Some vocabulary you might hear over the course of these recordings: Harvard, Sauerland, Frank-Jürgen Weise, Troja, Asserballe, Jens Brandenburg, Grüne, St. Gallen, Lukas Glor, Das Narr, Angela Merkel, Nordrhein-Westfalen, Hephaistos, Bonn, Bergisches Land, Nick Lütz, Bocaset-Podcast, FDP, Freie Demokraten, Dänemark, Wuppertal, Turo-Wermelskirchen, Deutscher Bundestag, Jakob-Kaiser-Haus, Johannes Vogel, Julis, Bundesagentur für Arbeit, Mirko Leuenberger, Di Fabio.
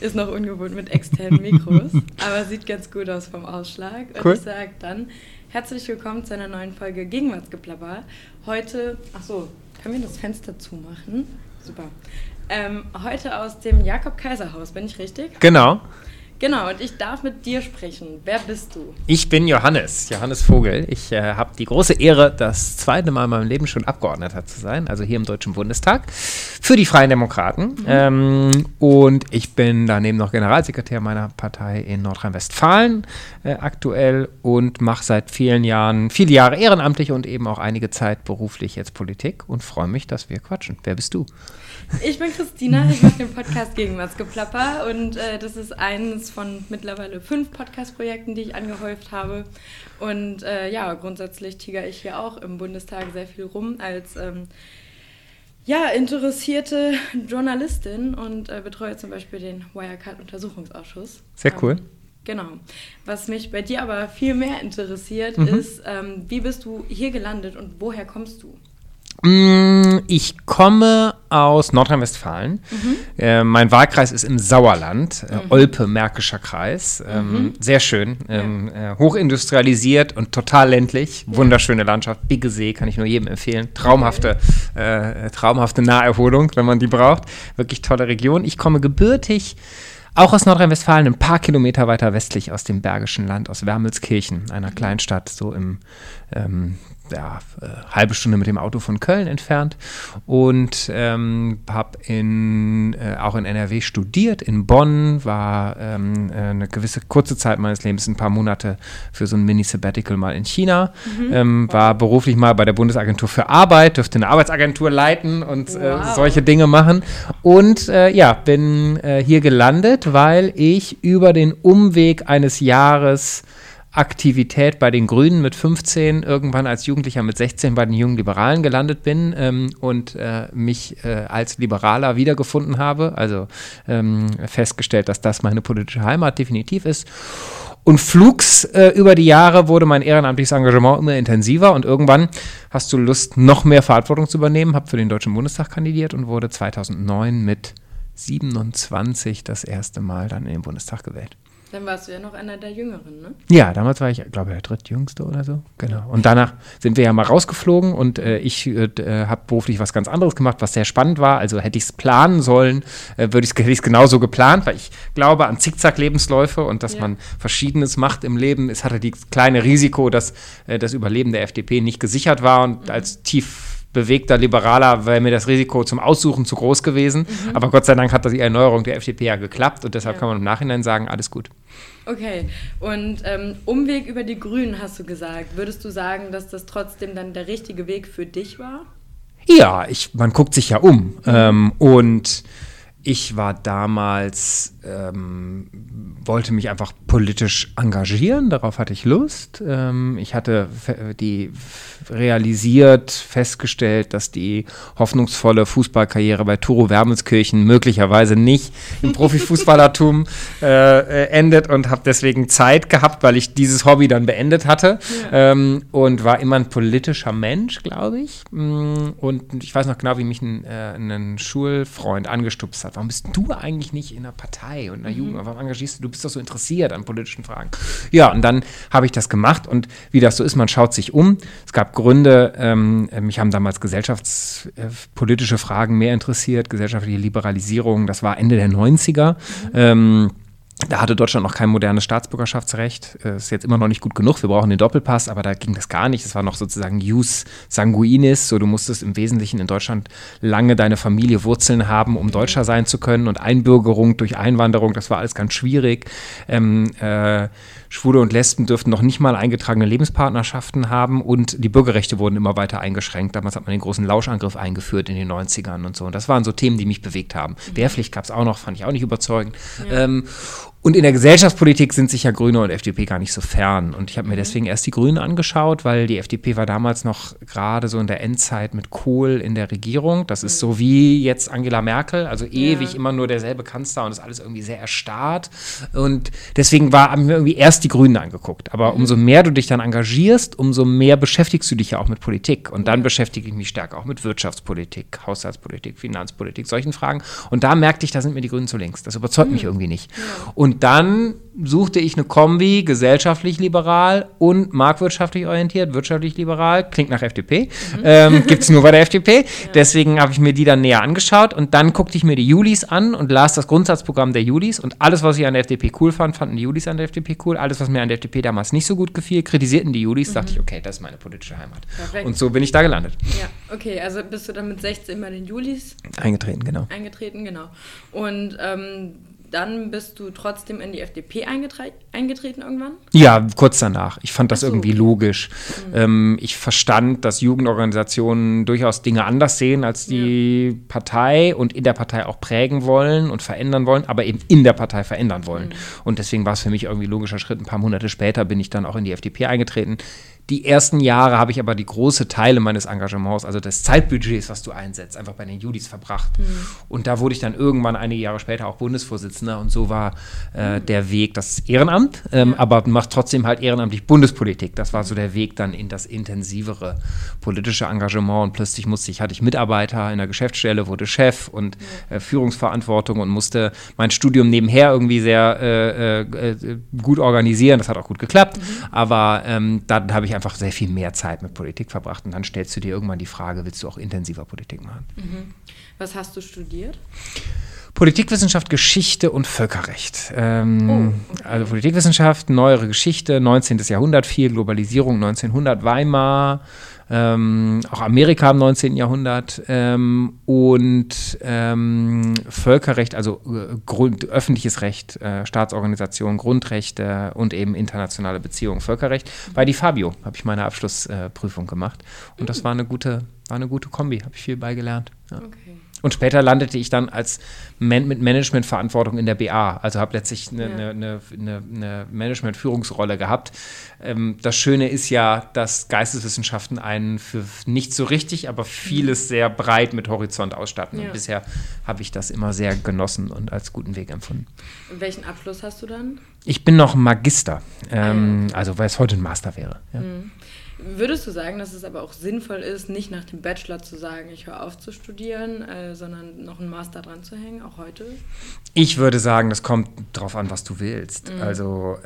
Ist noch ungewohnt mit externen Mikros, aber sieht ganz gut aus vom Ausschlag. Und cool. Ich sage dann, herzlich willkommen zu einer neuen Folge Gegenmaskeplapper. Heute, können wir das Fenster zumachen? Super. Heute aus dem Jakob-Kaiser-Haus, bin ich richtig? Genau. Genau, und ich darf mit dir sprechen. Wer bist du? Ich bin Johannes Vogel. Ich habe die große Ehre, das zweite Mal in meinem Leben schon Abgeordneter zu sein, also hier im Deutschen Bundestag, für die Freien Demokraten. Mhm. Und ich bin daneben noch Generalsekretär meiner Partei in Nordrhein-Westfalen aktuell und mache seit viele Jahre ehrenamtlich und eben auch einige Zeit beruflich jetzt Politik und freue mich, dass wir quatschen. Wer bist du? Ich bin Christina, ich mache den Podcast Gegenmaskeplapper und das ist eines von mittlerweile 5 Podcast-Projekten, die ich angehäuft habe. Und grundsätzlich tigere ich hier auch im Bundestag sehr viel rum als interessierte Journalistin und betreue zum Beispiel den Wirecard-Untersuchungsausschuss. Sehr cool. Genau. Was mich bei dir aber viel mehr interessiert ist, wie bist du hier gelandet und woher kommst du? Ich komme aus Nordrhein-Westfalen. Mein Wahlkreis ist im Sauerland, Olpe-Märkischer Kreis. Sehr schön, hochindustrialisiert und total ländlich. Wunderschöne Landschaft, Bigge See, kann ich nur jedem empfehlen. Traumhafte Naherholung, wenn man die braucht. Wirklich tolle Region. Ich komme gebürtig auch aus Nordrhein-Westfalen, ein paar Kilometer weiter westlich aus dem Bergischen Land, aus Wermelskirchen, einer Kleinstadt, so im halbe Stunde mit dem Auto von Köln entfernt, und habe auch in NRW studiert, in Bonn, war eine gewisse kurze Zeit meines Lebens, ein paar Monate für so ein Mini-Sabbatical mal in China, war beruflich mal bei der Bundesagentur für Arbeit, durfte eine Arbeitsagentur leiten und solche Dinge machen und bin hier gelandet, weil ich über den Umweg eines Jahres Aktivität bei den Grünen mit 15, irgendwann als Jugendlicher mit 16 bei den jungen Liberalen gelandet bin und mich als Liberaler wiedergefunden habe, also festgestellt, dass das meine politische Heimat definitiv ist. Und flugs über die Jahre wurde mein ehrenamtliches Engagement immer intensiver und irgendwann hast du Lust, noch mehr Verantwortung zu übernehmen, habe für den Deutschen Bundestag kandidiert und wurde 2009 mit 27 das erste Mal dann in den Bundestag gewählt. Dann warst du ja noch einer der Jüngeren, ne? Ja, damals war ich, glaube ich, der Drittjüngste oder so. Genau. Und danach sind wir ja mal rausgeflogen und ich habe beruflich was ganz anderes gemacht, was sehr spannend war. Also hätte ich es planen sollen, hätte ich es genauso geplant, weil ich glaube an Zickzack-Lebensläufe und dass man Verschiedenes macht im Leben. Es hatte das kleine Risiko, dass das Überleben der FDP nicht gesichert war und als tief bewegter Liberaler wäre mir das Risiko zum Aussuchen zu groß gewesen. Aber Gott sei Dank hat die Erneuerung der FDP ja geklappt und deshalb kann man im Nachhinein sagen, alles gut. Okay, und Umweg über die Grünen hast du gesagt. Würdest du sagen, dass das trotzdem dann der richtige Weg für dich war? Ja, man guckt sich ja um. Und ich war damals, wollte mich einfach politisch engagieren, darauf hatte ich Lust. Ich hatte festgestellt, dass die hoffnungsvolle Fußballkarriere bei Turo-Wermelskirchen möglicherweise nicht im Profifußballertum endet und habe deswegen Zeit gehabt, weil ich dieses Hobby dann beendet hatte und war immer ein politischer Mensch, glaube ich. Und ich weiß noch genau, wie mich ein Schulfreund angestupst hat. Warum bist du eigentlich nicht in einer Partei und einer Jugend? Warum engagierst du? Du bist doch so interessiert an politischen Fragen. Ja, und dann habe ich das gemacht und wie das so ist, man schaut sich um. Es gab Gründe, mich haben damals gesellschaftspolitische Fragen mehr interessiert, gesellschaftliche Liberalisierung, das war Ende der 90er. Da hatte Deutschland noch kein modernes Staatsbürgerschaftsrecht. Ist jetzt immer noch nicht gut genug. Wir brauchen den Doppelpass, aber da ging das gar nicht. Es war noch sozusagen Jus sanguinis. So, du musstest im Wesentlichen in Deutschland lange deine Familie Wurzeln haben, um Deutscher sein zu können. Und Einbürgerung durch Einwanderung, das war alles ganz schwierig. Schwule und Lesben dürften noch nicht mal eingetragene Lebenspartnerschaften haben. Und die Bürgerrechte wurden immer weiter eingeschränkt. Damals hat man den großen Lauschangriff eingeführt in den 90ern und so. Und das waren so Themen, die mich bewegt haben. Wehrpflicht gab es auch noch, fand ich auch nicht überzeugend. Und in der Gesellschaftspolitik sind sich ja Grüne und FDP gar nicht so fern. Und ich habe mir deswegen erst die Grünen angeschaut, weil die FDP war damals noch gerade so in der Endzeit mit Kohl in der Regierung. Das ist so wie jetzt Angela Merkel, also ewig immer nur derselbe Kanzler und ist alles irgendwie sehr erstarrt. Und deswegen haben wir irgendwie erst die Grünen angeguckt. Aber umso mehr du dich dann engagierst, umso mehr beschäftigst du dich ja auch mit Politik. Und dann beschäftige ich mich stärker auch mit Wirtschaftspolitik, Haushaltspolitik, Finanzpolitik, solchen Fragen. Und da merkte ich, da sind mir die Grünen zu links. Das überzeugt mich irgendwie nicht. Und dann suchte ich eine Kombi, gesellschaftlich-liberal und marktwirtschaftlich orientiert, wirtschaftlich-liberal, klingt nach FDP, gibt es nur bei der FDP, deswegen habe ich mir die dann näher angeschaut und dann guckte ich mir die Julis an und las das Grundsatzprogramm der Julis und alles, was ich an der FDP cool fand, fanden die Julis an der FDP cool, alles, was mir an der FDP damals nicht so gut gefiel, kritisierten die Julis, dachte ich, okay, das ist meine politische Heimat. Perfekt. Und so bin ich da gelandet. Ja, okay, also bist du dann mit 16 bei den Julis? Eingetreten, genau. Und dann bist du trotzdem in die FDP eingetreten irgendwann? Ja, kurz danach. Ich fand das irgendwie logisch. Mhm. Ich verstand, dass Jugendorganisationen durchaus Dinge anders sehen als die Partei und in der Partei auch prägen wollen und verändern wollen, aber eben in der Partei verändern wollen. Mhm. Und deswegen war es für mich irgendwie ein logischer Schritt. Ein paar Monate später bin ich dann auch in die FDP eingetreten. Die ersten Jahre habe ich aber die großen Teile meines Engagements, also des Zeitbudgets, was du einsetzt, einfach bei den Julis verbracht. Mhm. Und da wurde ich dann irgendwann einige Jahre später auch Bundesvorsitzender und so war der Weg, das Ehrenamt, aber macht trotzdem halt ehrenamtlich Bundespolitik. Das war so der Weg dann in das intensivere politische Engagement und plötzlich hatte ich Mitarbeiter in der Geschäftsstelle, wurde Chef und Führungsverantwortung und musste mein Studium nebenher irgendwie sehr gut organisieren. Das hat auch gut geklappt, aber dann habe ich einfach sehr viel mehr Zeit mit Politik verbracht und dann stellst du dir irgendwann die Frage, willst du auch intensiver Politik machen? Mhm. Was hast du studiert? Politikwissenschaft, Geschichte und Völkerrecht. Okay. Also Politikwissenschaft, neuere Geschichte, 19. Jahrhundert viel, Globalisierung 1900, Weimar, auch Amerika im 19. Jahrhundert und Völkerrecht, also öffentliches Recht, Staatsorganisation, Grundrechte und eben internationale Beziehungen, Völkerrecht. Bei Di Fabio habe ich meine Abschlussprüfung gemacht und das war eine gute Kombi, habe ich viel beigelernt. Ja. Okay. Und später landete ich dann als mit Managementverantwortung in der BA. Also habe letztlich eine Managementführungsrolle gehabt. Das Schöne ist ja, dass Geisteswissenschaften einen für nicht so richtig, aber vieles sehr breit mit Horizont ausstatten. Ja. Und bisher habe ich das immer sehr genossen und als guten Weg empfunden. Welchen Abschluss hast du dann? Ich bin noch Magister, also weil es heute ein Master wäre. Ja. Mhm. Würdest du sagen, dass es aber auch sinnvoll ist, nicht nach dem Bachelor zu sagen, ich höre auf zu studieren, sondern noch einen Master dran zu hängen, auch heute? Ich würde sagen, das kommt drauf an, was du willst. Mhm. Also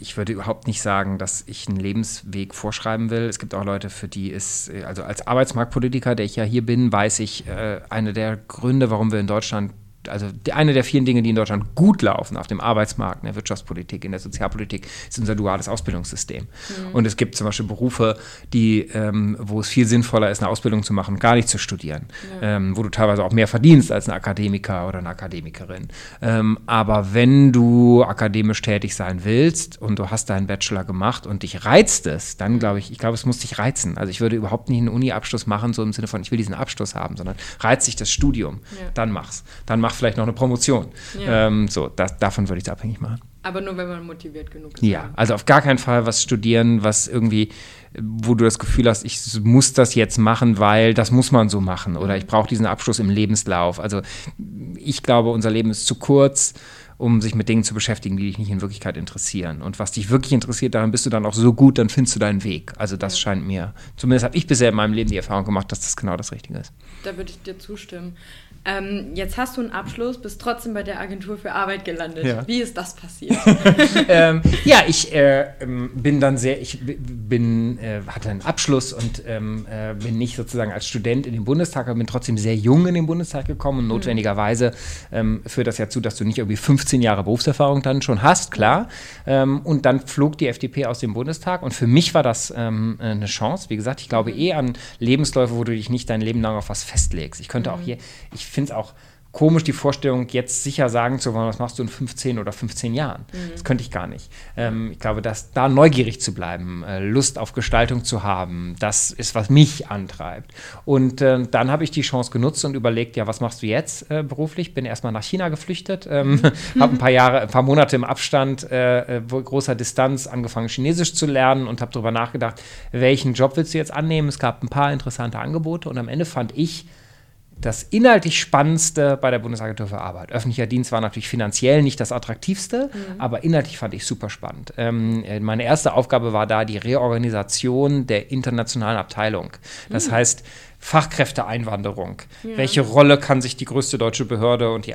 ich würde überhaupt nicht sagen, dass ich einen Lebensweg vorschreiben will. Es gibt auch Leute, für die ist, also als Arbeitsmarktpolitiker, der ich ja hier bin, weiß ich, einer der Gründe, warum wir in Deutschland, also eine der vielen Dinge, die in Deutschland gut laufen, auf dem Arbeitsmarkt, in der Wirtschaftspolitik, in der Sozialpolitik, ist unser duales Ausbildungssystem. Mhm. Und es gibt zum Beispiel Berufe, die, wo es viel sinnvoller ist, eine Ausbildung zu machen, gar nicht zu studieren. Ja. Wo du teilweise auch mehr verdienst als ein Akademiker oder eine Akademikerin. Aber wenn du akademisch tätig sein willst und du hast deinen Bachelor gemacht und dich reizt es, dann glaube ich, es muss dich reizen. Also ich würde überhaupt nicht einen Uni-Abschluss machen, so im Sinne von, ich will diesen Abschluss haben, sondern reizt dich das Studium, dann mach's. Dann mach vielleicht noch eine Promotion. Ja. Davon würde ich es abhängig machen. Aber nur, wenn man motiviert genug ist. Ja, also auf gar keinen Fall was studieren, was irgendwie, wo du das Gefühl hast, ich muss das jetzt machen, weil das muss man so machen oder ich brauche diesen Abschluss im Lebenslauf. Also ich glaube, unser Leben ist zu kurz, um sich mit Dingen zu beschäftigen, die dich nicht in Wirklichkeit interessieren. Und was dich wirklich interessiert, daran bist du dann auch so gut, dann findest du deinen Weg. Also das scheint mir, zumindest habe ich bisher in meinem Leben die Erfahrung gemacht, dass das genau das Richtige ist. Da würde ich dir zustimmen. Jetzt hast du einen Abschluss, bist trotzdem bei der Agentur für Arbeit gelandet. Ja. Wie ist das passiert? Ich hatte einen Abschluss und bin nicht sozusagen als Student in den Bundestag, aber bin trotzdem sehr jung in den Bundestag gekommen und notwendigerweise führt das ja zu, dass du nicht irgendwie 15 Jahre Berufserfahrung dann schon hast, klar. Und dann flog die FDP aus dem Bundestag und für mich war das eine Chance. Wie gesagt, ich glaube an Lebensläufe, wo du dich nicht dein Leben lang auf was festlegst. Ich finde es auch komisch die Vorstellung, jetzt sicher sagen zu wollen, was machst du in 15 oder 15 Jahren? Mhm. Das könnte ich gar nicht. Ich glaube, dass da neugierig zu bleiben, Lust auf Gestaltung zu haben, das ist, was mich antreibt. Und dann habe ich die Chance genutzt und überlegt, ja, was machst du jetzt beruflich? Bin erstmal nach China geflüchtet, habe ein paar Monate im Abstand, großer Distanz angefangen, Chinesisch zu lernen und habe darüber nachgedacht, welchen Job willst du jetzt annehmen? Es gab ein paar interessante Angebote und am Ende fand ich, das inhaltlich Spannendste bei der Bundesagentur für Arbeit. Öffentlicher Dienst war natürlich finanziell nicht das Attraktivste, aber inhaltlich fand ich super spannend. Meine erste Aufgabe war da die Reorganisation der internationalen Abteilung. Das heißt, Fachkräfteeinwanderung. Ja. Welche Rolle kann sich die größte deutsche Behörde und die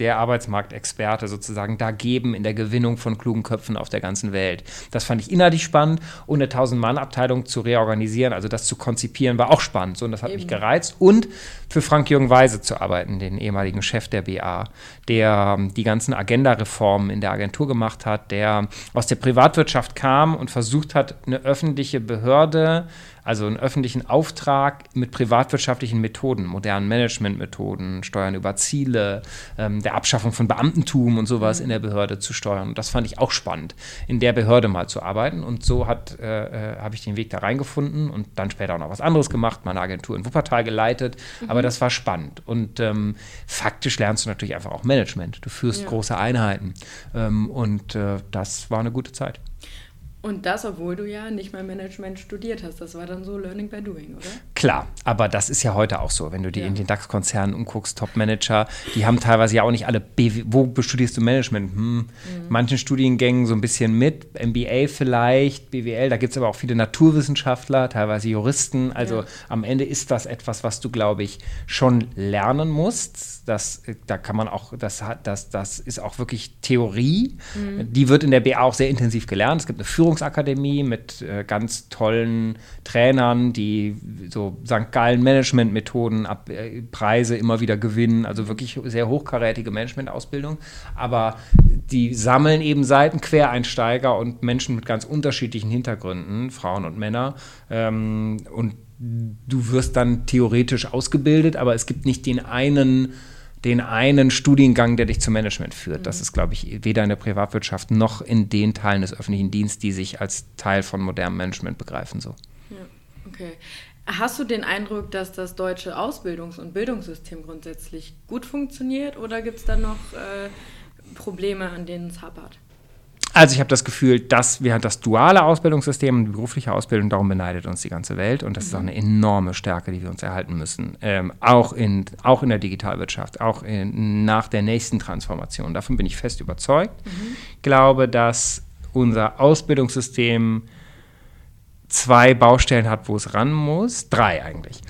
der Arbeitsmarktexperte sozusagen da geben in der Gewinnung von klugen Köpfen auf der ganzen Welt? Das fand ich inhaltlich spannend und eine 1000-Mann-Abteilung zu reorganisieren, also das zu konzipieren, war auch spannend. So, und das hat mich gereizt. Und für Frank-Jürgen Weise zu arbeiten, den ehemaligen Chef der BA, der die ganzen Agenda-Reformen in der Agentur gemacht hat, der aus der Privatwirtschaft kam und versucht hat, eine öffentliche Behörde, also einen öffentlichen Auftrag mit privatwirtschaftlichen Methoden, modernen Managementmethoden, Steuern über Ziele, der Abschaffung von Beamtentum und sowas in der Behörde zu steuern. Und das fand ich auch spannend, in der Behörde mal zu arbeiten. Und so habe ich den Weg da reingefunden und dann später auch noch was anderes gemacht, meine Agentur in Wuppertal geleitet. Aber das war spannend. Und faktisch lernst du natürlich einfach auch Management. Du führst große Einheiten. Das war eine gute Zeit. Und das, obwohl du ja nicht mal Management studiert hast. Das war dann so Learning by Doing, oder? Klar, aber das ist ja heute auch so. Wenn du dir in den DAX-Konzernen umguckst, Top-Manager, die haben teilweise ja auch nicht alle, wo studierst du Management? Manchen Studiengängen so ein bisschen mit, MBA vielleicht, BWL, da gibt es aber auch viele Naturwissenschaftler, teilweise Juristen. Also am Ende ist das etwas, was du, glaube ich, schon lernen musst. Das ist auch wirklich Theorie. Die wird in der BA auch sehr intensiv gelernt. Es gibt eine Führungsakademie mit ganz tollen Trainern, die so St. Gallen Managementmethoden, Preise immer wieder gewinnen, also wirklich sehr hochkarätige Managementausbildung, aber die sammeln eben Seitenquereinsteiger und Menschen mit ganz unterschiedlichen Hintergründen, Frauen und Männer, und du wirst dann theoretisch ausgebildet, aber es gibt nicht den einen Studiengang, der dich zum Management führt. Das ist, glaube ich, weder in der Privatwirtschaft noch in den Teilen des öffentlichen Dienstes, die sich als Teil von modernem Management begreifen. So. Ja, okay. Hast du den Eindruck, dass das deutsche Ausbildungs- und Bildungssystem grundsätzlich gut funktioniert oder gibt es da noch Probleme, an denen es hapert? Also ich habe das Gefühl, dass wir das duale Ausbildungssystem, die berufliche Ausbildung, darum beneidet uns die ganze Welt. Und das ist auch eine enorme Stärke, die wir uns erhalten müssen. Auch in der Digitalwirtschaft, nach der nächsten Transformation. Davon bin ich fest überzeugt. Ich glaube, dass unser Ausbildungssystem 2 Baustellen hat, wo es ran muss. 3 eigentlich.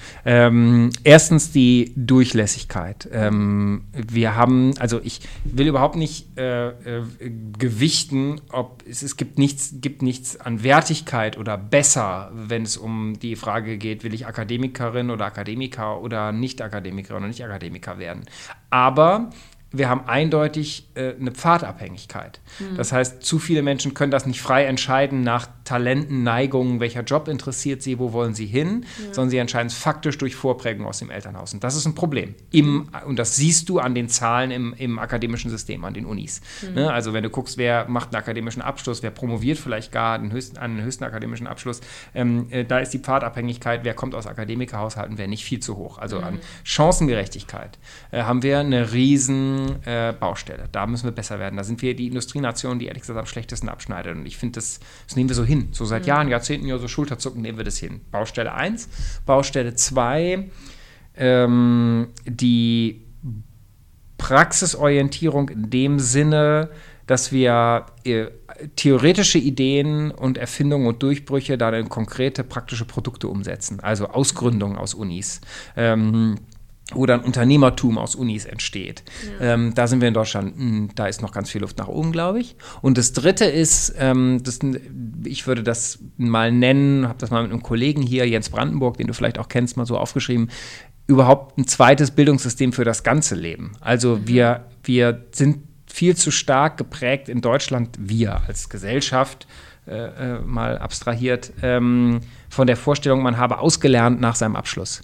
Erstens die Durchlässigkeit. Ich will überhaupt nicht gewichten, es gibt nichts an Wertigkeit oder besser, wenn es um die Frage geht, will ich Akademikerin oder Akademiker oder Nicht-Akademikerin oder Nicht-Akademiker werden. Aber wir haben eindeutig eine Pfadabhängigkeit. Das heißt, zu viele Menschen können das nicht frei entscheiden nach Talenten, Neigungen, welcher Job interessiert sie, wo wollen sie hin, sondern sie entscheiden es faktisch durch Vorprägung aus dem Elternhaus. Und das ist ein Problem. Und das siehst du an den Zahlen im akademischen System, an den Unis. Ne? Also wenn du guckst, wer macht einen akademischen Abschluss, wer promoviert vielleicht gar einen höchsten akademischen Abschluss, da ist die Pfadabhängigkeit, wer kommt aus Akademikerhaushalten, wer nicht, viel zu hoch. Also an Chancengerechtigkeit haben wir eine riesen Baustelle. Da müssen wir besser werden. Da sind wir die Industrienation, die ehrlich gesagt am schlechtesten abschneidet. Und ich finde, das nehmen wir so hin. So seit Jahren, Jahrzehnten, so Schulterzucken nehmen wir das hin. Baustelle 1. Baustelle 2, die Praxisorientierung in dem Sinne, dass wir theoretische Ideen und Erfindungen und Durchbrüche dann in konkrete, praktische Produkte umsetzen. Also Ausgründungen aus Unis. Oder ein Unternehmertum aus Unis entsteht. Ja. Da sind wir in Deutschland, da ist noch ganz viel Luft nach oben, glaube ich. Und das Dritte ist, ich würde das mal nennen, habe das mal mit einem Kollegen hier, Jens Brandenburg, den du vielleicht auch kennst, mal so aufgeschrieben, überhaupt ein zweites Bildungssystem für das ganze Leben. Also wir sind viel zu stark geprägt in Deutschland, wir als Gesellschaft, mal abstrahiert, von der Vorstellung, man habe ausgelernt nach seinem Abschluss.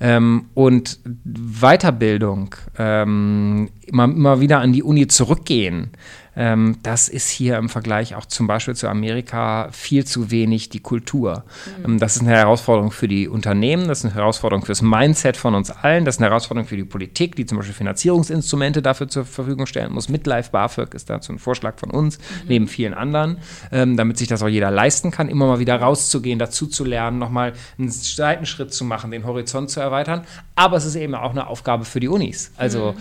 Ja. Und Weiterbildung, immer wieder an die Uni zurückgehen, das ist hier im Vergleich auch zum Beispiel zu Amerika viel zu wenig die Kultur. Mhm. Das ist eine Herausforderung für die Unternehmen, das ist eine Herausforderung für das Mindset von uns allen, das ist eine Herausforderung für die Politik, die zum Beispiel Finanzierungsinstrumente dafür zur Verfügung stellen muss. Midlife BAföG ist dazu ein Vorschlag von uns, neben vielen anderen, damit sich das auch jeder leisten kann, immer mal wieder rauszugehen, dazu zu lernen, nochmal einen zweiten Schritt zu machen, den Horizont zu erweitern. Aber es ist eben auch eine Aufgabe für die Unis. Also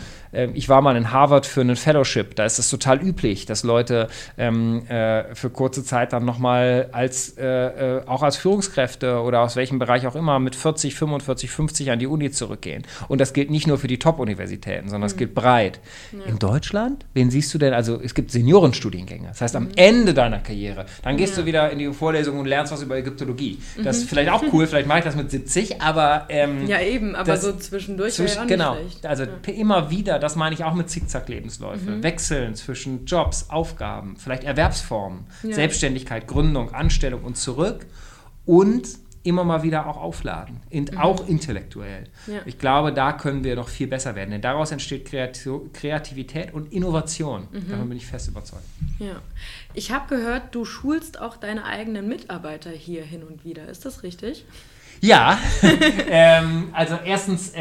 ich war mal in Harvard für einen Fellowship, da ist es total üblich, dass Leute für kurze Zeit dann nochmal auch als Führungskräfte oder aus welchem Bereich auch immer mit 40, 45, 50 an die Uni zurückgehen. Und das gilt nicht nur für die Top-Universitäten, sondern es gilt breit. Ja. In Deutschland, wen siehst du denn? Also es gibt Seniorenstudiengänge. Das heißt, am Ende deiner Karriere, dann gehst du wieder in die Vorlesung und lernst was über Ägyptologie. Das ist vielleicht auch cool, vielleicht mache ich das mit 70, aber... ja eben, aber so zwischendurch wäre ja auch nicht schlecht. Also immer wieder, das meine ich auch mit Zickzack-Lebensläufe, wechseln zwischen Jobs, Aufgaben, vielleicht Erwerbsformen, Selbstständigkeit, Gründung, Anstellung und zurück und immer mal wieder auch aufladen, auch intellektuell. Ja. Ich glaube, da können wir noch viel besser werden, denn daraus entsteht Kreativität und Innovation. Davon bin ich fest überzeugt. Ja. Ich habe gehört, du schulst auch deine eigenen Mitarbeiter hier hin und wieder. Ist das richtig? Ja, also erstens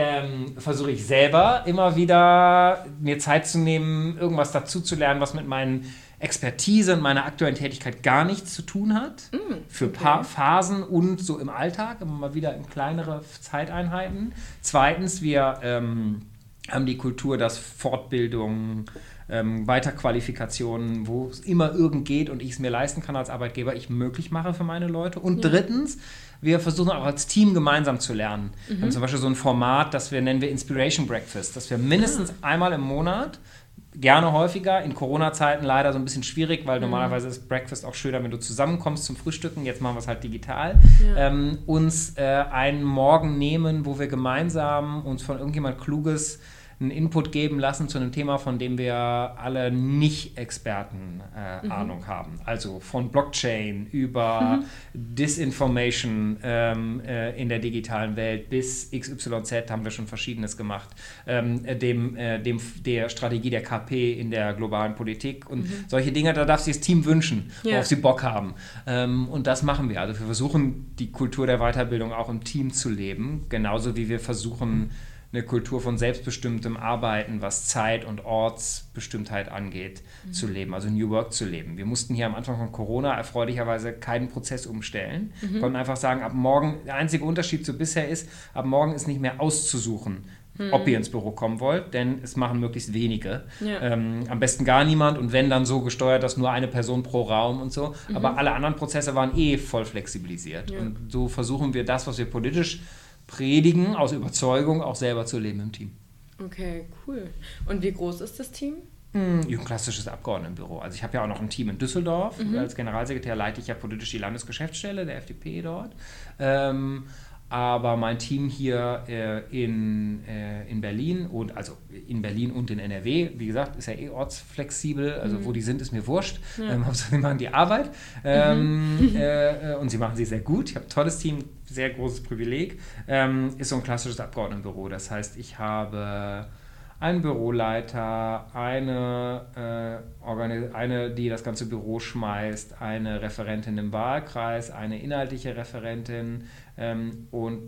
versuche ich selber immer wieder mir Zeit zu nehmen, irgendwas dazu zu lernen, was mit meinen Expertise und meiner aktuellen Tätigkeit gar nichts zu tun hat. Für Phasen und so im Alltag, immer mal wieder in kleinere Zeiteinheiten. Zweitens, wir haben die Kultur, dass Fortbildung, Weiterqualifikationen, wo es immer irgend geht und ich es mir leisten kann als Arbeitgeber, ich möglich mache für meine Leute. Und drittens, wir versuchen auch als Team gemeinsam zu lernen. Wir haben zum Beispiel so ein Format, das wir nennen wir Inspiration Breakfast, dass wir mindestens einmal im Monat, gerne häufiger, in Corona-Zeiten leider so ein bisschen schwierig, weil normalerweise ist Breakfast auch schöner, wenn du zusammenkommst zum Frühstücken, jetzt machen wir es halt digital, uns einen Morgen nehmen, wo wir gemeinsam uns von irgendjemand Kluges einen Input geben lassen zu einem Thema, von dem wir alle Nicht-Experten Ahnung haben. Also von Blockchain über Disinformation in der digitalen Welt bis XYZ haben wir schon Verschiedenes gemacht. Der Strategie der KP in der globalen Politik und solche Dinge, da darf sich das Team wünschen, worauf sie Bock haben. Und das machen wir. Also wir versuchen, die Kultur der Weiterbildung auch im Team zu leben, genauso wie wir versuchen, eine Kultur von selbstbestimmtem Arbeiten, was Zeit- und Ortsbestimmtheit angeht, zu leben, also New Work zu leben. Wir mussten hier am Anfang von Corona erfreulicherweise keinen Prozess umstellen, konnten einfach sagen, ab morgen, der einzige Unterschied zu bisher ist, ab morgen ist nicht mehr auszusuchen, ob ihr ins Büro kommen wollt, denn es machen möglichst wenige. Ja. Am besten gar niemand und wenn, dann so gesteuert, dass nur eine Person pro Raum und so. Aber alle anderen Prozesse waren voll flexibilisiert. Ja. Und so versuchen wir das, was wir politisch predigen, aus Überzeugung, auch selber zu leben im Team. Okay, cool. Und wie groß ist das Team? Ein klassisches Abgeordnetenbüro. Also ich habe ja auch noch ein Team in Düsseldorf. Als Generalsekretär leite ich ja politisch die Landesgeschäftsstelle der FDP dort. Aber mein Team hier in Berlin und also in Berlin und in NRW, wie gesagt, ist ja ortsflexibel, also wo die sind, ist mir wurscht. Sie machen die Arbeit und sie machen sie sehr gut. Ich habe ein tolles Team, sehr großes Privileg. Ist so ein klassisches Abgeordnetenbüro. Das heißt, ich habe einen Büroleiter, eine, die das ganze Büro schmeißt, eine Referentin im Wahlkreis, eine inhaltliche Referentin und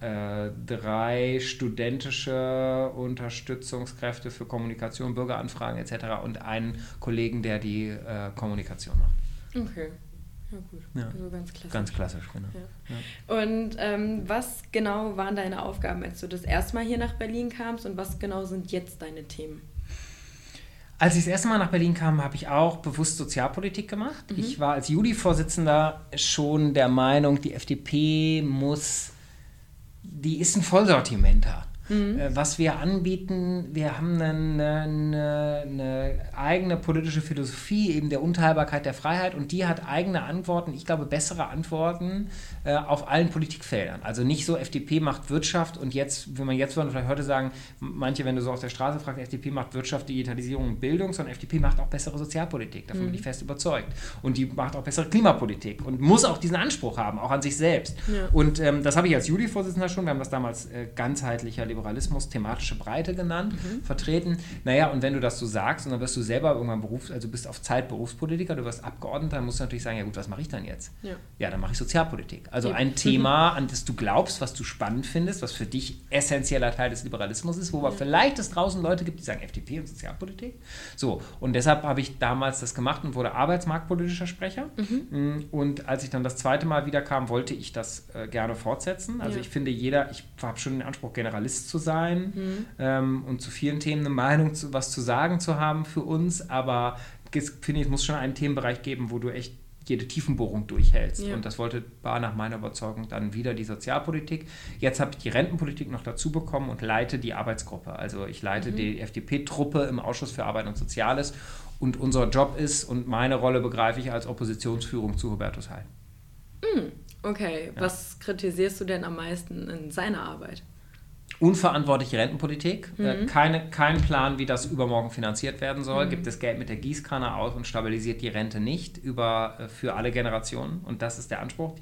3 studentische Unterstützungskräfte für Kommunikation, Bürgeranfragen etc. und einen Kollegen, der die Kommunikation macht. Okay. Ja, gut. Ja. Also ganz klassisch. Ganz klassisch, genau. Ja. Ja. Und was genau waren deine Aufgaben, als du das erste Mal hier nach Berlin kamst und was genau sind jetzt deine Themen? Als ich das erste Mal nach Berlin kam, habe ich auch bewusst Sozialpolitik gemacht. Ich war als Juli-Vorsitzender schon der Meinung, die FDP ist ein Vollsortimenter. Was wir anbieten, wir haben eine eigene politische Philosophie eben der Unteilbarkeit der Freiheit, und die hat eigene Antworten, ich glaube bessere Antworten auf allen Politikfeldern. Also nicht so, FDP macht Wirtschaft, und jetzt, wenn man jetzt vielleicht heute sagen, manche, wenn du so auf der Straße fragst, FDP macht Wirtschaft, Digitalisierung und Bildung, sondern FDP macht auch bessere Sozialpolitik, davon bin ich fest überzeugt. Und die macht auch bessere Klimapolitik und muss auch diesen Anspruch haben, auch an sich selbst. Ja. Und das habe ich als Juli-Vorsitzender schon, wir haben das damals ganzheitlicher Liberalismus, thematische Breite genannt, vertreten. Naja, und wenn du das so sagst, und dann wirst du selber irgendwann also bist auf Zeit Berufspolitiker, du wirst Abgeordneter, dann musst du natürlich sagen, ja gut, was mache ich dann jetzt? Ja, dann mache ich Sozialpolitik. Also ein Thema, an das du glaubst, was du spannend findest, was für dich essentieller Teil des Liberalismus ist, wo aber vielleicht es draußen Leute gibt, die sagen FDP und Sozialpolitik. So, und deshalb habe ich damals das gemacht und wurde arbeitsmarktpolitischer Sprecher. Und als ich dann das zweite Mal wieder kam, wollte ich das gerne fortsetzen. Also ich finde ich habe schon den Anspruch, Generalist zu sein und zu vielen Themen eine Meinung, was zu sagen zu haben für uns, aber ich finde, es muss schon einen Themenbereich geben, wo du echt jede Tiefenbohrung durchhältst. Und das war nach meiner Überzeugung dann wieder die Sozialpolitik. Jetzt habe ich die Rentenpolitik noch dazu bekommen und leite die Arbeitsgruppe. Also ich leite die FDP-Truppe im Ausschuss für Arbeit und Soziales, und unser Job ist, und meine Rolle begreife ich als Oppositionsführung zu Hubertus Heil. Okay, was kritisierst du denn am meisten in seiner Arbeit? Unverantwortliche Rentenpolitik, kein Plan, wie das übermorgen finanziert werden soll, gibt das Geld mit der Gießkanne aus und stabilisiert die Rente nicht für alle Generationen, und das ist der Anspruch.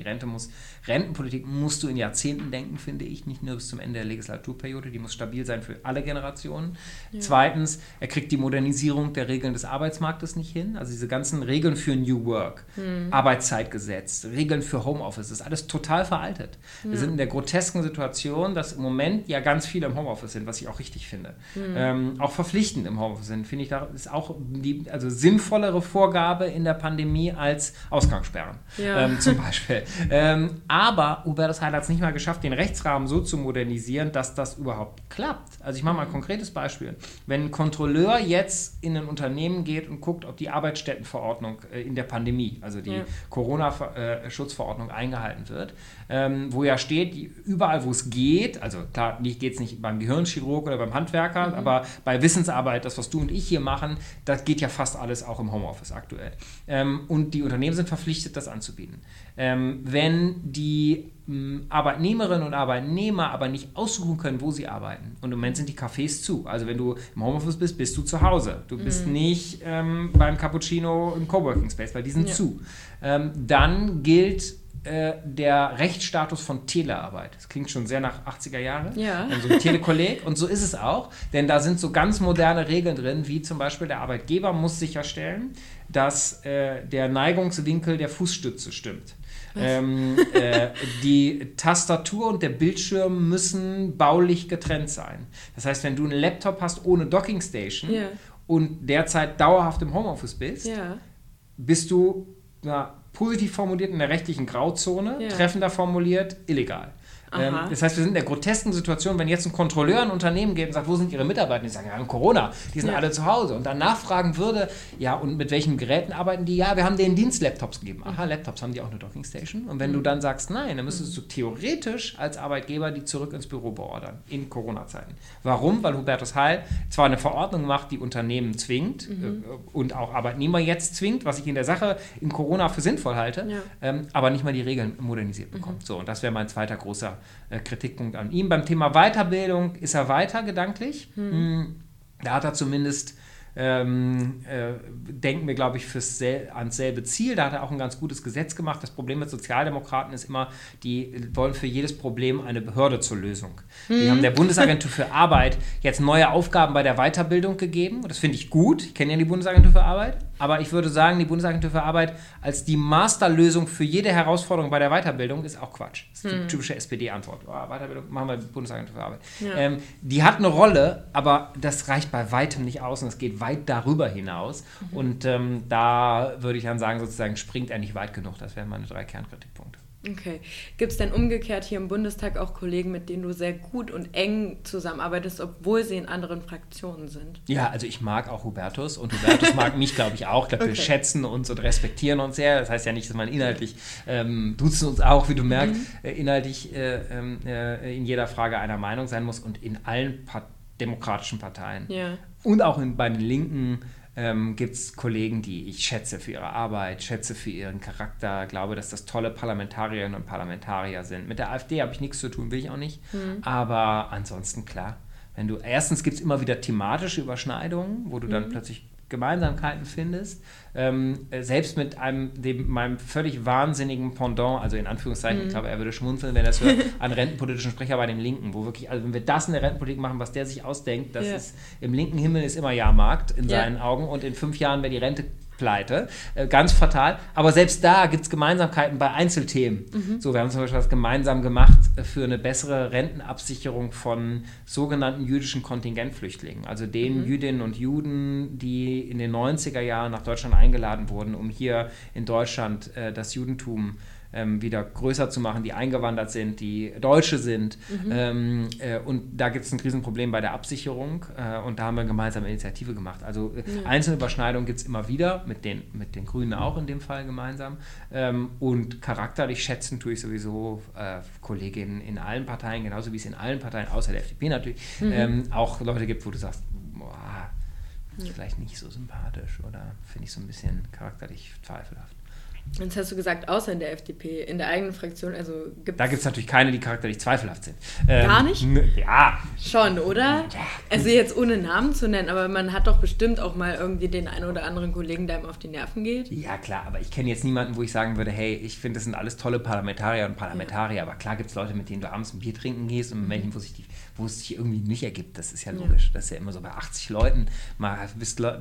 Rentenpolitik musst du in Jahrzehnten denken, finde ich, nicht nur bis zum Ende der Legislaturperiode, die muss stabil sein für alle Generationen. Zweitens, er kriegt die Modernisierung der Regeln des Arbeitsmarktes nicht hin, also diese ganzen Regeln für New Work, Arbeitszeitgesetz, Regeln für Homeoffice, das ist alles total veraltet. Wir sind in der grotesken Situation, dass im Moment ja ganz viele im Homeoffice sind, was ich auch richtig finde. Auch verpflichtend im Homeoffice sind, finde ich, da ist auch die sinnvollere Vorgabe in der Pandemie als Ausgangssperren, zum Beispiel. Aber Hubertus Heil hat es nicht mal geschafft, den Rechtsrahmen so zu modernisieren, dass das überhaupt klappt. Also ich mache mal ein konkretes Beispiel. Wenn ein Kontrolleur jetzt in ein Unternehmen geht und guckt, ob die Arbeitsstättenverordnung in der Pandemie, also die Corona-Schutzverordnung eingehalten wird, wo ja steht, überall wo es geht, also klar, geht es nicht beim Gehirnchirurg oder beim Handwerker, aber bei Wissensarbeit, das, was du und ich hier machen, das geht ja fast alles auch im Homeoffice aktuell. Und die Unternehmen sind verpflichtet, das anzubieten. Wenn die Arbeitnehmerinnen und Arbeitnehmer aber nicht aussuchen können, wo sie arbeiten. Und im Moment sind die Cafés zu. Also wenn du im Homeoffice bist, bist du zu Hause. Du bist nicht beim Cappuccino im Coworking Space, weil die sind zu. Dann gilt der Rechtsstatus von Telearbeit. Das klingt schon sehr nach 80er Jahre. So ein Telekolleg. Und so ist es auch. Denn da sind so ganz moderne Regeln drin, wie zum Beispiel der Arbeitgeber muss sicherstellen, dass der Neigungswinkel der Fußstütze stimmt. Die Tastatur und der Bildschirm müssen baulich getrennt sein. Das heißt, wenn du einen Laptop hast ohne Dockingstation und derzeit dauerhaft im Homeoffice bist, bist du positiv formuliert in der rechtlichen Grauzone, treffender formuliert illegal. Das heißt, wir sind in der grotesken Situation, wenn jetzt ein Kontrolleur in ein Unternehmen geht und sagt, wo sind Ihre Mitarbeiter? Die sagen, wir haben Corona, die sind alle zu Hause. Und dann nachfragen würde, und mit welchen Geräten arbeiten die? Ja, wir haben denen Dienstlaptops gegeben. Aha, Laptops, haben die auch eine Dockingstation? Und wenn du dann sagst, nein, dann müsstest du theoretisch als Arbeitgeber die zurück ins Büro beordern, in Corona-Zeiten. Warum? Weil Hubertus Heil zwar eine Verordnung macht, die Unternehmen zwingt und auch Arbeitnehmer jetzt zwingt, was ich in der Sache in Corona für sinnvoll halte, aber nicht mal die Regeln modernisiert bekommt. So, und das wäre mein zweiter großer Kritikpunkt an ihm. Beim Thema Weiterbildung ist er weiter gedanklich. Da hat er zumindest, denken wir, glaube ich, ans selbe Ziel. Da hat er auch ein ganz gutes Gesetz gemacht. Das Problem mit Sozialdemokraten ist immer, die wollen für jedes Problem eine Behörde zur Lösung. Die haben der Bundesagentur für Arbeit jetzt neue Aufgaben bei der Weiterbildung gegeben. Das finde ich gut. Ich kenne ja die Bundesagentur für Arbeit. Aber ich würde sagen, die Bundesagentur für Arbeit als die Masterlösung für jede Herausforderung bei der Weiterbildung ist auch Quatsch. Das ist die typische SPD-Antwort. Oh, Weiterbildung machen wir, Bundesagentur für Arbeit. Die hat eine Rolle, aber das reicht bei weitem nicht aus und es geht weit darüber hinaus. Und da würde ich dann sagen, sozusagen springt er nicht weit genug. Das wären meine drei Kernkritikpunkte. Okay. Gibt es denn umgekehrt hier im Bundestag auch Kollegen, mit denen du sehr gut und eng zusammenarbeitest, obwohl sie in anderen Fraktionen sind? Ja, also ich mag auch Hubertus und Hubertus mag mich, glaube ich, auch. Ich glaube, okay. Wir schätzen uns und respektieren uns sehr. Das heißt ja nicht, dass man inhaltlich, duzen uns auch, wie du merkst, inhaltlich in jeder Frage einer Meinung sein muss und in allen demokratischen Parteien. Ja. Und auch bei den Linken gibt es Kollegen, die ich schätze für ihre Arbeit, schätze für ihren Charakter, glaube, dass das tolle Parlamentarierinnen und Parlamentarier sind. Mit der AfD habe ich nichts zu tun, will ich auch nicht. Mhm. Aber ansonsten, klar, wenn du erstens gibt es immer wieder thematische Überschneidungen, wo du dann plötzlich Gemeinsamkeiten findest. Selbst mit meinem völlig wahnsinnigen Pendant, also in Anführungszeichen, ich glaube, er würde schmunzeln, wenn er es hört, an rentenpolitischen Sprecher bei den Linken, wo wirklich, also wenn wir das in der Rentenpolitik machen, was der sich ausdenkt, das ist im linken Himmel ist immer Jahrmarkt in seinen Augen und in 5 Jahren wäre die Rente pleite. Ganz fatal. Aber selbst da gibt es Gemeinsamkeiten bei Einzelthemen. Mhm. So, wir haben zum Beispiel was gemeinsam gemacht für eine bessere Rentenabsicherung von sogenannten jüdischen Kontingentflüchtlingen. Also den Jüdinnen und Juden, die in den 90er Jahren nach Deutschland eingeladen wurden, um hier in Deutschland das Judentum wieder größer zu machen, die eingewandert sind, die Deutsche sind. Und da gibt es ein Riesenproblem bei der Absicherung. Und da haben wir gemeinsame Initiative gemacht. Also einzelne Überschneidungen gibt es immer wieder, mit den Grünen auch in dem Fall gemeinsam. Und charakterlich schätzen tue ich sowieso Kolleginnen in allen Parteien, genauso wie es in allen Parteien, außer der FDP natürlich, auch Leute gibt, wo du sagst, boah, ist vielleicht nicht so sympathisch oder finde ich so ein bisschen charakterlich zweifelhaft. Jetzt hast du gesagt, außer in der FDP, in der eigenen Fraktion, also da gibt es natürlich keine, die charakterlich zweifelhaft sind. Gar nicht? Ja. Schon, oder? Ja. Also jetzt ohne Namen zu nennen, aber man hat doch bestimmt auch mal irgendwie den einen oder anderen Kollegen, der einem auf die Nerven geht. Ja, klar, aber ich kenne jetzt niemanden, wo ich sagen würde, hey, ich finde, das sind alles tolle Parlamentarier und Parlamentarier, aber klar gibt es Leute, mit denen du abends ein Bier trinken gehst und mit Menschen, wo es sich irgendwie nicht ergibt. Das ist ja logisch. Das ist ja immer so bei 80 Leuten.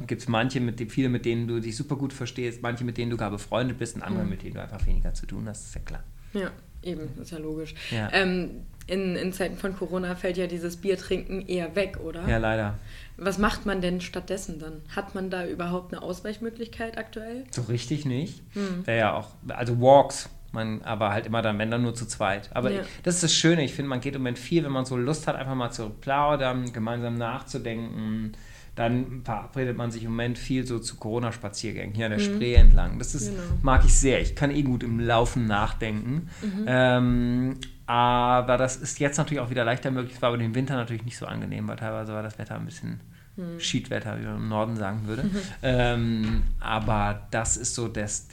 Gibt es manche, viele mit denen du dich super gut verstehst, manche, mit denen du gar befreundet bist und andere, mit denen du einfach weniger zu tun hast. Das ist ja klar. Ja, eben. Das ist ja logisch. Ja. In Zeiten von Corona fällt ja dieses Biertrinken eher weg, oder? Ja, leider. Was macht man denn stattdessen dann? Hat man da überhaupt eine Ausweichmöglichkeit aktuell? So richtig nicht. Wäre ja auch, also Walks. Aber halt immer dann, wenn dann nur zu zweit. Aber das ist das Schöne. Ich finde, man geht im Moment viel, wenn man so Lust hat, einfach mal zu plaudern, gemeinsam nachzudenken. Dann verabredet man sich im Moment viel so zu Corona-Spaziergängen hier an der Spree entlang. Das ist, mag ich sehr. Ich kann gut im Laufen nachdenken. Aber das ist jetzt natürlich auch wieder leichter möglich. Es war aber den Winter natürlich nicht so angenehm, weil teilweise war das Wetter ein bisschen Schiedwetter, wie man im Norden sagen würde. Aber das ist so das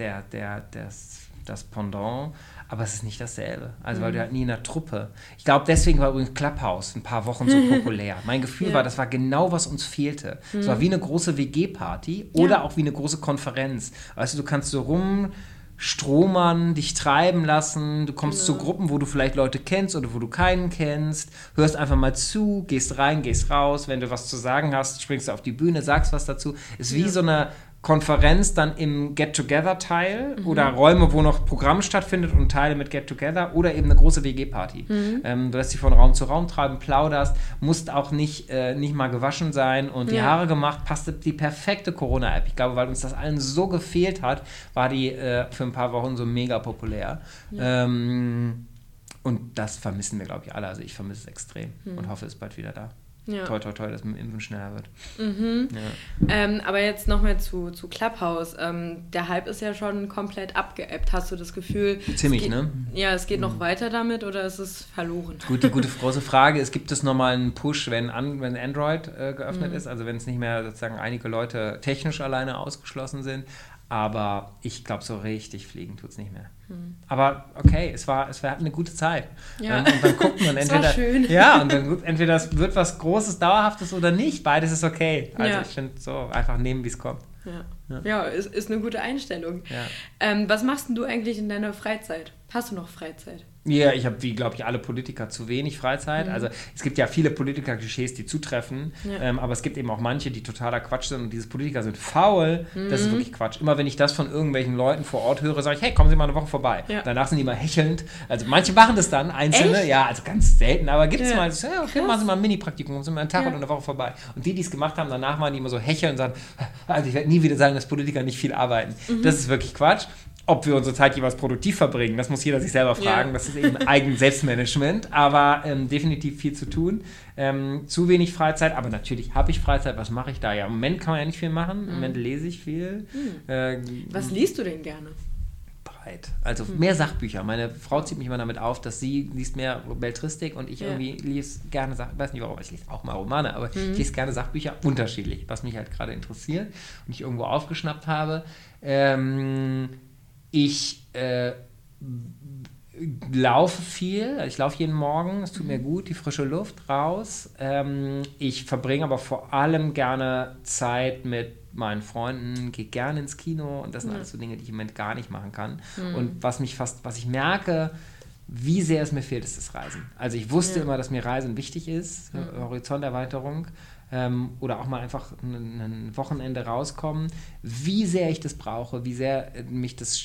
Pendant, aber es ist nicht dasselbe. Also, weil du halt nie in der Truppe. Ich glaube, deswegen war übrigens Clubhouse ein paar Wochen so populär. Mein Gefühl war, das war genau, was uns fehlte. Es war wie eine große WG-Party oder auch wie eine große Konferenz. Weißt du kannst so rumstromern, dich treiben lassen, du kommst zu Gruppen, wo du vielleicht Leute kennst oder wo du keinen kennst, hörst einfach mal zu, gehst rein, gehst raus, wenn du was zu sagen hast, springst du auf die Bühne, sagst was dazu. Ist wie so eine Konferenz dann im Get-Together-Teil oder Räume, wo noch Programm stattfindet und Teile mit Get-Together oder eben eine große WG-Party. Du lässt dich von Raum zu Raum treiben, plauderst, musst auch nicht mal gewaschen sein und die Haare gemacht, passte die perfekte Corona-App. Ich glaube, weil uns das allen so gefehlt hat, war die für ein paar Wochen so mega populär. Und das vermissen wir, glaube ich, alle. Also ich vermisse es extrem und hoffe, es ist bald wieder da. Ja. Toi, toi, toi, dass mit dem Impfen schneller wird. Aber jetzt nochmal zu Clubhouse. Der Hype ist ja schon komplett abgeebbt. Hast du das Gefühl... Ziemlich, ne? Ja, es geht noch weiter damit oder ist es verloren? Gut, die gute große Frage ist, gibt es nochmal einen Push, wenn Android geöffnet ist? Also wenn es nicht mehr sozusagen einige Leute technisch alleine ausgeschlossen sind. Aber ich glaube, so richtig fliegen tut es nicht mehr. Aber okay, wir hatten eine gute Zeit. Ja. Und dann guckt man entweder, war schön. Ja, und dann entweder es wird was Großes, Dauerhaftes oder nicht. Beides ist okay. Also ich finde, so einfach nehmen, wie es kommt. Ja, ist eine gute Einstellung. Ja. Was machst denn du eigentlich in deiner Freizeit? Hast du noch Freizeit? Ja, ich habe, wie glaube ich, alle Politiker zu wenig Freizeit. Also es gibt ja viele Politiker-Klischees, die zutreffen, aber es gibt eben auch manche, die totaler Quatsch sind und diese Politiker sind faul. Das ist wirklich Quatsch. Immer wenn ich das von irgendwelchen Leuten vor Ort höre, sage ich, hey, kommen Sie mal eine Woche vorbei. Danach sind die mal hechelnd. Also manche machen das dann, einzelne. Echt? Ja, also ganz selten, aber gibt es mal, so, okay, machen Sie mal ein Mini-Praktikum, sind mal einen Tag oder eine Woche vorbei. Und die es gemacht haben, danach waren die immer so hechelnd und sagen, also ich werde nie wieder sagen, dass Politiker nicht viel arbeiten. Das ist wirklich Quatsch. Ob wir unsere Zeit jeweils produktiv verbringen, das muss jeder sich selber fragen. Ja. Das ist eben Eigen-Selbstmanagement, aber definitiv viel zu tun. Zu wenig Freizeit, aber natürlich habe ich Freizeit. Was mache ich da? Ja, im Moment kann man ja nicht viel machen. Im Moment lese ich viel. Was liest du denn gerne? Breit. Also mehr Sachbücher. Meine Frau zieht mich immer damit auf, dass sie liest mehr Belletristik und ich irgendwie lese gerne Sachbücher. Ich weiß nicht warum, ich lese auch mal Romane, aber ich lese gerne Sachbücher unterschiedlich, was mich halt gerade interessiert und ich irgendwo aufgeschnappt habe. Ich laufe viel, ich laufe jeden Morgen, es tut mir gut, die frische Luft raus. Ich verbringe aber vor allem gerne Zeit mit meinen Freunden, gehe gerne ins Kino und das sind alles so Dinge, die ich im Moment gar nicht machen kann. Und was ich merke, wie sehr es mir fehlt, ist das Reisen. Also ich wusste immer, dass mir Reisen wichtig ist, Horizonterweiterung. Oder auch mal einfach ein Wochenende rauskommen, wie sehr ich das brauche, wie sehr ich das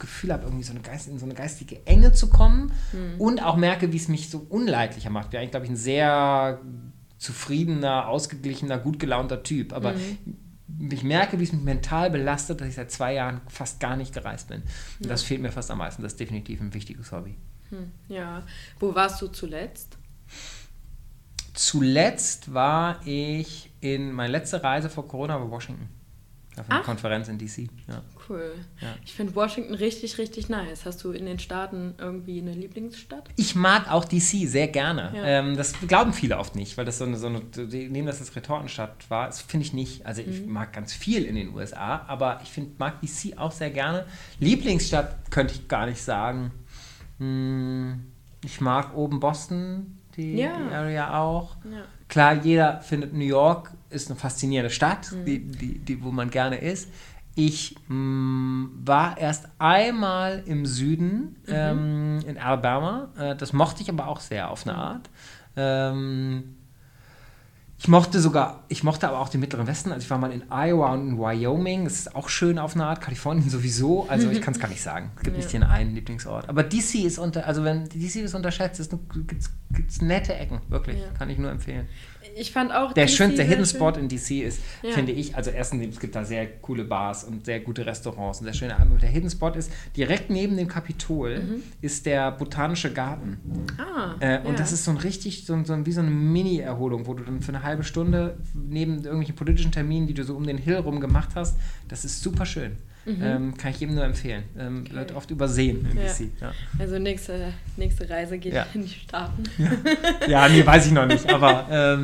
Gefühl habe, irgendwie in so eine geistige Enge zu kommen und auch merke, wie es mich so unleidlicher macht. Ich bin eigentlich, glaube ich, ein sehr zufriedener, ausgeglichener, gut gelaunter Typ, aber ich merke, wie es mich mental belastet, dass ich seit 2 Jahren fast gar nicht gereist bin. Und das fehlt mir fast am meisten. Das ist definitiv ein wichtiges Hobby. Ja. Wo warst du zuletzt? Zuletzt war ich meine letzte Reise vor Corona war Washington. Auf einer Konferenz in D.C. Ja. Cool. Ja. Ich finde Washington richtig, richtig nice. Hast du in den Staaten irgendwie eine Lieblingsstadt? Ich mag auch D.C. sehr gerne. Ja. Das glauben viele oft nicht, weil das die nehmen, dass das Retortenstadt war. Das finde ich nicht. Also ich mag ganz viel in den USA, aber ich mag D.C. auch sehr gerne. Lieblingsstadt könnte ich gar nicht sagen. Ich mag oben Boston. Die Area auch. Ja. Klar, jeder findet, New York ist eine faszinierende Stadt, wo man gerne ist. Ich war erst einmal im Süden, in Alabama. Das mochte ich aber auch sehr auf eine Art. Ich mochte aber auch den Mittleren Westen. Also ich war mal in Iowa und in Wyoming. Das ist auch schön auf eine Art. Kalifornien sowieso. Also ich kann es gar nicht sagen. Es gibt nicht den einen Lieblingsort. Aber DC ist wenn DC das unterschätzt, gibt's nette Ecken. Wirklich. Ja. Kann ich nur empfehlen. Ich fand auch der schönste Hidden Spot in DC ist, finde ich, also erstens, es gibt da sehr coole Bars und sehr gute Restaurants und der schöne Abend. Der Hidden Spot ist, direkt neben dem Kapitol ist der Botanische Garten. Und das ist so ein richtig, wie so eine Mini-Erholung, wo du dann für eine halbe Stunde neben irgendwelchen politischen Terminen, die du so um den Hill rum gemacht hast, das ist super schön. Kann ich jedem nur empfehlen. Wird oft übersehen im DC. Ja. Also nächste Reise geht in die Staaten. Ja, nee, weiß ich noch nicht, aber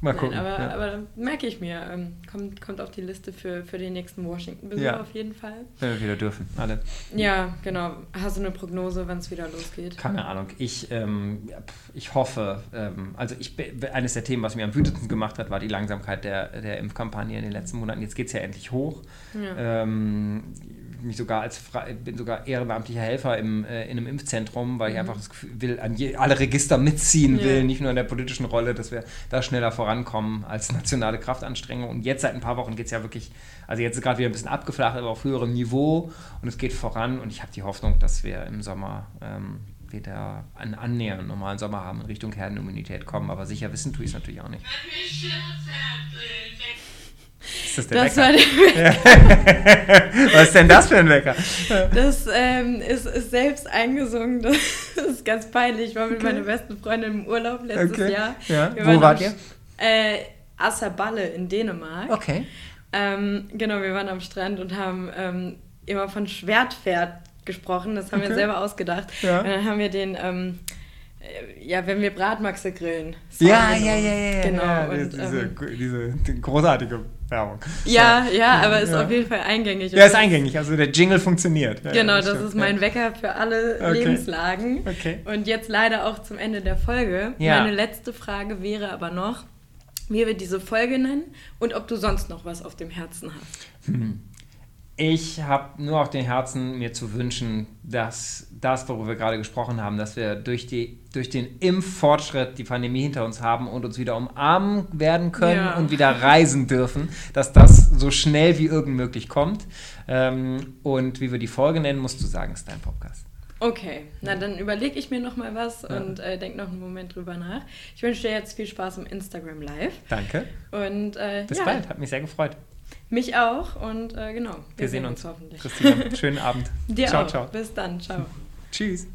mal gucken. Aber merke ich mir, kommt auf die Liste für den nächsten Washington-Besuch auf jeden Fall. Wenn wir wieder dürfen, alle. Ja, genau. Hast du eine Prognose, wann es wieder losgeht? Keine Ahnung. Ich hoffe, eines der Themen, was mir am wütendsten gemacht hat, war die Langsamkeit der Impfkampagne in den letzten Monaten. Jetzt geht es ja endlich hoch. Ja. Ich bin sogar ehrenamtlicher Helfer in einem Impfzentrum, weil ich einfach das Gefühl will, alle Register mitziehen will, nicht nur in der politischen Rolle, dass wir da schneller vorankommen als nationale Kraftanstrengung. Und jetzt seit ein paar Wochen geht es ja wirklich, also jetzt ist gerade wieder ein bisschen abgeflacht, aber auf höherem Niveau und es geht voran und ich habe die Hoffnung, dass wir im Sommer wieder einen annähernden normalen Sommer haben, in Richtung Herdenimmunität kommen, aber sicher wissen tue ich es natürlich auch nicht. Ist das der Wecker? War der Wecker. Was ist denn das für ein Wecker? Das ist selbst eingesungen. Das ist ganz peinlich. Ich war mit meiner besten Freundin im Urlaub letztes Jahr. Ja. Wo wart ihr? Asserballe in Dänemark. Okay. Genau, wir waren am Strand und haben immer von Schwertpferd gesprochen. Das haben wir selber ausgedacht. Ja. Und dann haben wir den... wenn wir Bratmaxe grillen. Ja. Genau. Ja, und, diese großartige Werbung. Ja, aber ist auf jeden Fall eingängig. Ja, ist eingängig, also der Jingle funktioniert. Ja, genau, das ist mein Wecker für alle Lebenslagen. Okay. Und jetzt leider auch zum Ende der Folge. Ja. Meine letzte Frage wäre aber noch, wie wir diese Folge nennen und ob du sonst noch was auf dem Herzen hast. Ich habe nur auf dem Herzen, mir zu wünschen, dass das, worüber wir gerade gesprochen haben, dass wir durch den Impffortschritt die Pandemie hinter uns haben und uns wieder umarmen werden können und wieder reisen dürfen, dass das so schnell wie irgend möglich kommt. Und wie wir die Folge nennen, musst du sagen, ist dein Podcast. Okay, na dann überlege ich mir nochmal was und denke noch einen Moment drüber nach. Ich wünsche dir jetzt viel Spaß im Instagram Live. Danke. Und bis bald, hat mich sehr gefreut. Mich auch und genau. Wir sehen uns hoffentlich. Christina, schönen Abend. Dir ciao, auch. Ciao. Bis dann. Ciao. Tschüss.